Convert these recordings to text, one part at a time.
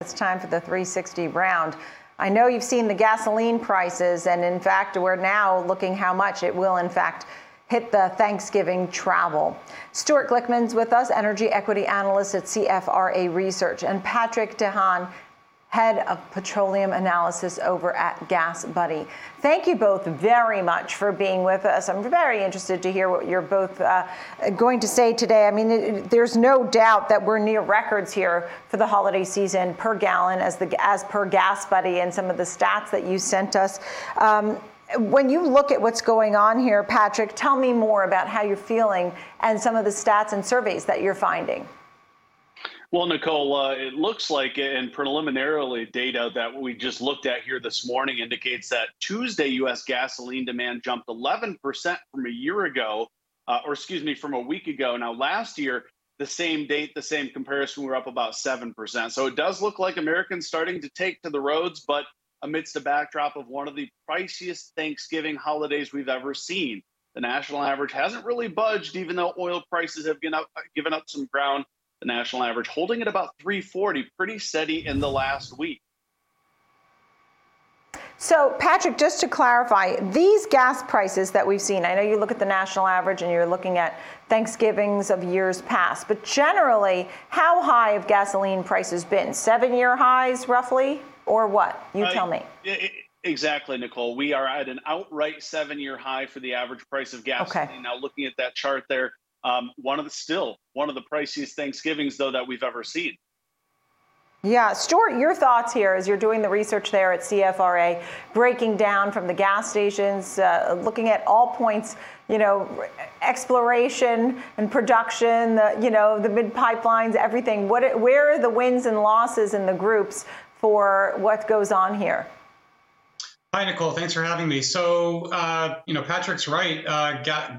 It's time for the 360 round. I know you've seen the gasoline prices, and in fact, we're now looking how much it will, in fact, hit the Thanksgiving travel. Stuart Glickman's with us, energy equity analyst at CFRA Research, and Patrick DeHaan, head of petroleum analysis over at GasBuddy. Thank you both very much for being with us. I'm very interested to hear what you're both going to say today. I mean, there's no doubt that we're near records here for the holiday season per gallon as per GasBuddy and some of the stats that you sent us. When you look at what's going on here, Patrick, tell me more about how you're feeling and some of the stats and surveys that you're finding. Well, Nicole, it looks like, and preliminarily data that we just looked at here this morning indicates that Tuesday U.S. gasoline demand jumped 11% from a year ago, from a week ago. Now, last year, the same date, the same comparison, we were up about 7%. So it does look like Americans starting to take to the roads, but amidst a backdrop of one of the priciest Thanksgiving holidays we've ever seen. The national average hasn't really budged, even though oil prices have given up some ground. The national average holding at about 340, pretty steady in the last week. So, Patrick, just to clarify, these gas prices that we've seen, I know you look at the national average and you're looking at Thanksgivings of years past, but generally, how high have gasoline prices been? 7-year highs, roughly, or what? You tell me. Exactly, Nicole. We are at an outright 7-year high for the average price of gasoline. Okay. Now, looking at that chart there, one of the priciest Thanksgivings, though, that we've ever seen. Yeah. Stuart, your thoughts here as you're doing the research there at CFRA, breaking down from the gas stations, looking at all points, exploration and production, the mid pipelines, everything. Where are the wins and losses in the groups for what goes on here? Hi, Nicole. Thanks for having me. So, Patrick's right.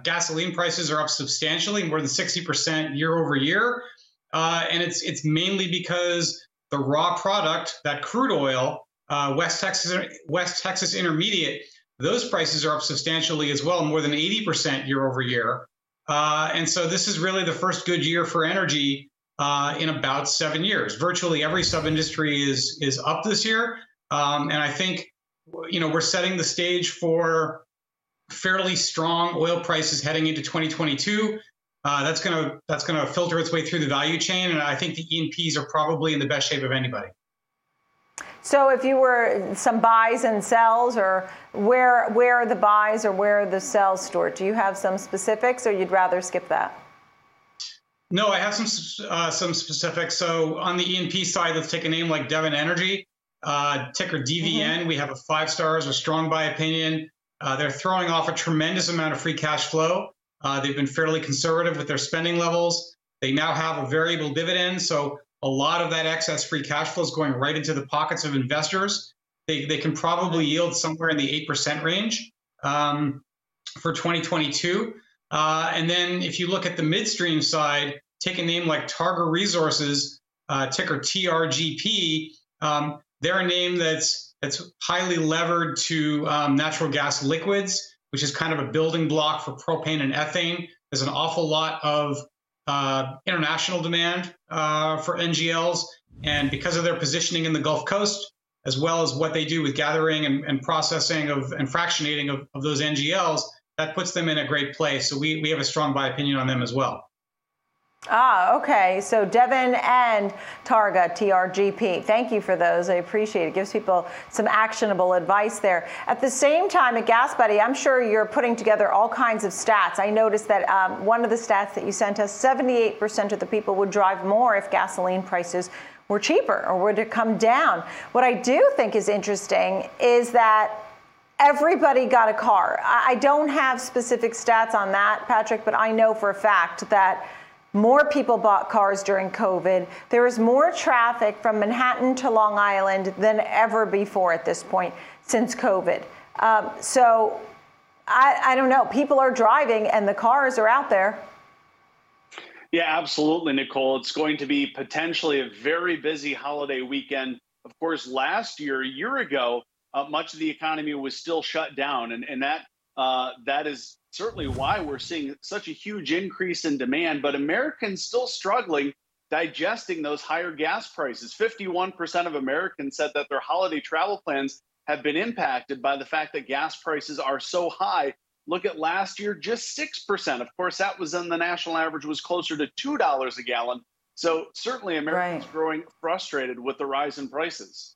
Gasoline prices are up substantially, more than 60% year over year. And it's mainly because the raw product, that crude oil, West Texas Intermediate, those prices are up substantially as well, more than 80% year over year. And so this is really the first good year for energy in about 7 years. Virtually every sub-industry is up this year. And I think we're setting the stage for fairly strong oil prices heading into 2022. That's gonna filter its way through the value chain, and I think the E&Ps are probably in the best shape of anybody. So, if you were some buys and sells, or where are the buys or where are the sells, Stuart? Do you have some specifics, or you'd rather skip that? No, I have some specifics. So, on the E&P side, let's take a name like Devon Energy. Ticker DVN, We have a 5 stars, a strong buy opinion. They're throwing off a tremendous amount of free cash flow. They've been fairly conservative with their spending levels. They now have a variable dividend, so a lot of that excess free cash flow is going right into the pockets of investors. They can probably yield somewhere in the 8% range for 2022. And then if you look at the midstream side, take a name like Targa Resources, ticker TRGP. They're a name that's highly levered to natural gas liquids, which is kind of a building block for propane and ethane. There's an awful lot of international demand for NGLs. And because of their positioning in the Gulf Coast, as well as what they do with gathering and processing of and fractionating of those NGLs, that puts them in a great place. So we have a strong buy opinion on them as well. Ah, okay. So Devon and Targa, TRGP. Thank you for those. I appreciate it. It gives people some actionable advice there. At the same time at GasBuddy, I'm sure you're putting together all kinds of stats. I noticed that one of the stats that you sent us, 78% of the people would drive more if gasoline prices were cheaper or were to come down. What I do think is interesting is that everybody got a car. I don't have specific stats on that, Patrick, but I know for a fact that more people bought cars during COVID. There is more traffic from Manhattan to Long Island than ever before at this point since COVID. So I don't know. People are driving and the cars are out there. Yeah, absolutely, Nicole. It's going to be potentially a very busy holiday weekend. Of course, last year, a year ago, much of the economy was still shut down. And that is certainly why we're seeing such a huge increase in demand, but Americans still struggling digesting those higher gas prices. 51% of Americans said that their holiday travel plans have been impacted by the fact that gas prices are so high. Look at last year, just 6%. Of course, that was when the national average was closer to $2 a gallon. So certainly Americans growing frustrated with the rise in prices.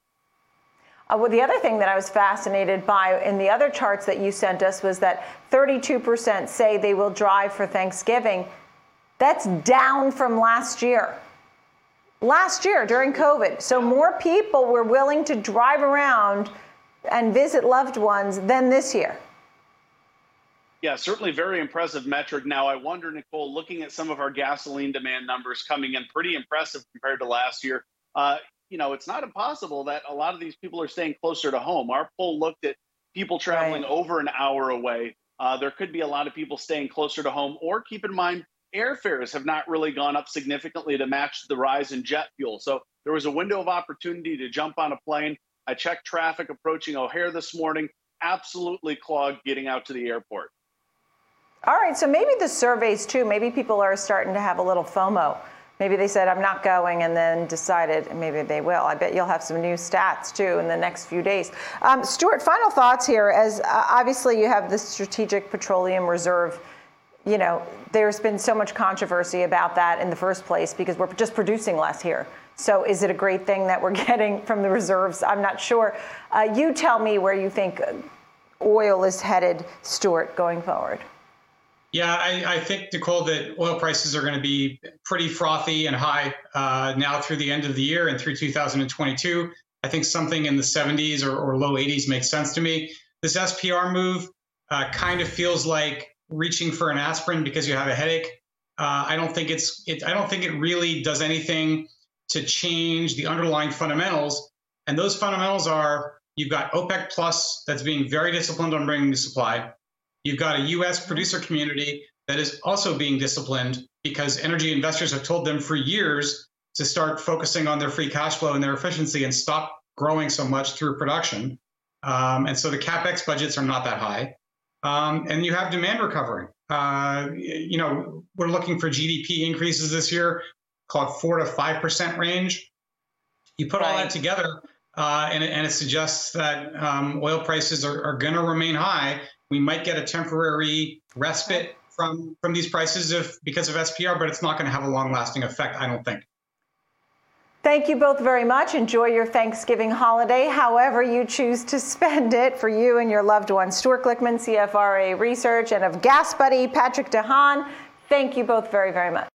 Well, the other thing that I was fascinated by in the other charts that you sent us was that 32% say they will drive for Thanksgiving. That's down from last year. Last year during COVID. So more people were willing to drive around and visit loved ones than this year. Yeah, certainly very impressive metric. Now, I wonder, Nicole, looking at some of our gasoline demand numbers coming in pretty impressive compared to last year, you know, it's not impossible that a lot of these people are staying closer to home. Our poll looked at people traveling over an hour away. There could be a lot of people staying closer to home, or keep in mind, airfares have not really gone up significantly to match the rise in jet fuel. So there was a window of opportunity to jump on a plane. I checked traffic approaching O'Hare this morning, absolutely clogged getting out to the airport. All right, so maybe the surveys too, maybe people are starting to have a little FOMO. Maybe they said, I'm not going, and then decided, and maybe they will. I bet you'll have some new stats too in the next few days. Stuart, final thoughts here, as obviously you have the Strategic Petroleum Reserve. You know, there's been so much controversy about that in the first place because we're just producing less here. So is it a great thing that we're getting from the reserves? I'm not sure. You tell me where you think oil is headed, Stuart, going forward. Yeah, I think, Nicole, that oil prices are going to be pretty frothy and high now through the end of the year and through 2022. I think something in the 70s or low 80s makes sense to me. This SPR move kind of feels like reaching for an aspirin because you have a headache. I don't think it really does anything to change the underlying fundamentals. And those fundamentals are: you've got OPEC Plus that's being very disciplined on bringing new supply. You've got a U.S. producer community that is also being disciplined because energy investors have told them for years to start focusing on their free cash flow and their efficiency and stop growing so much through production. And so the CapEx budgets are not that high. And you have demand recovering. You know, we're looking for GDP increases this year, called 4 to 5% range. You put all that together, and it suggests that oil prices are going to remain high. We might get a temporary respite from these prices because of SPR, but it's not going to have a long-lasting effect, I don't think. Thank you both very much. Enjoy your Thanksgiving holiday, however you choose to spend it, for you and your loved ones. Stuart Glickman, CFRA Research, and of GasBuddy, Patrick DeHaan. Thank you both very, very much.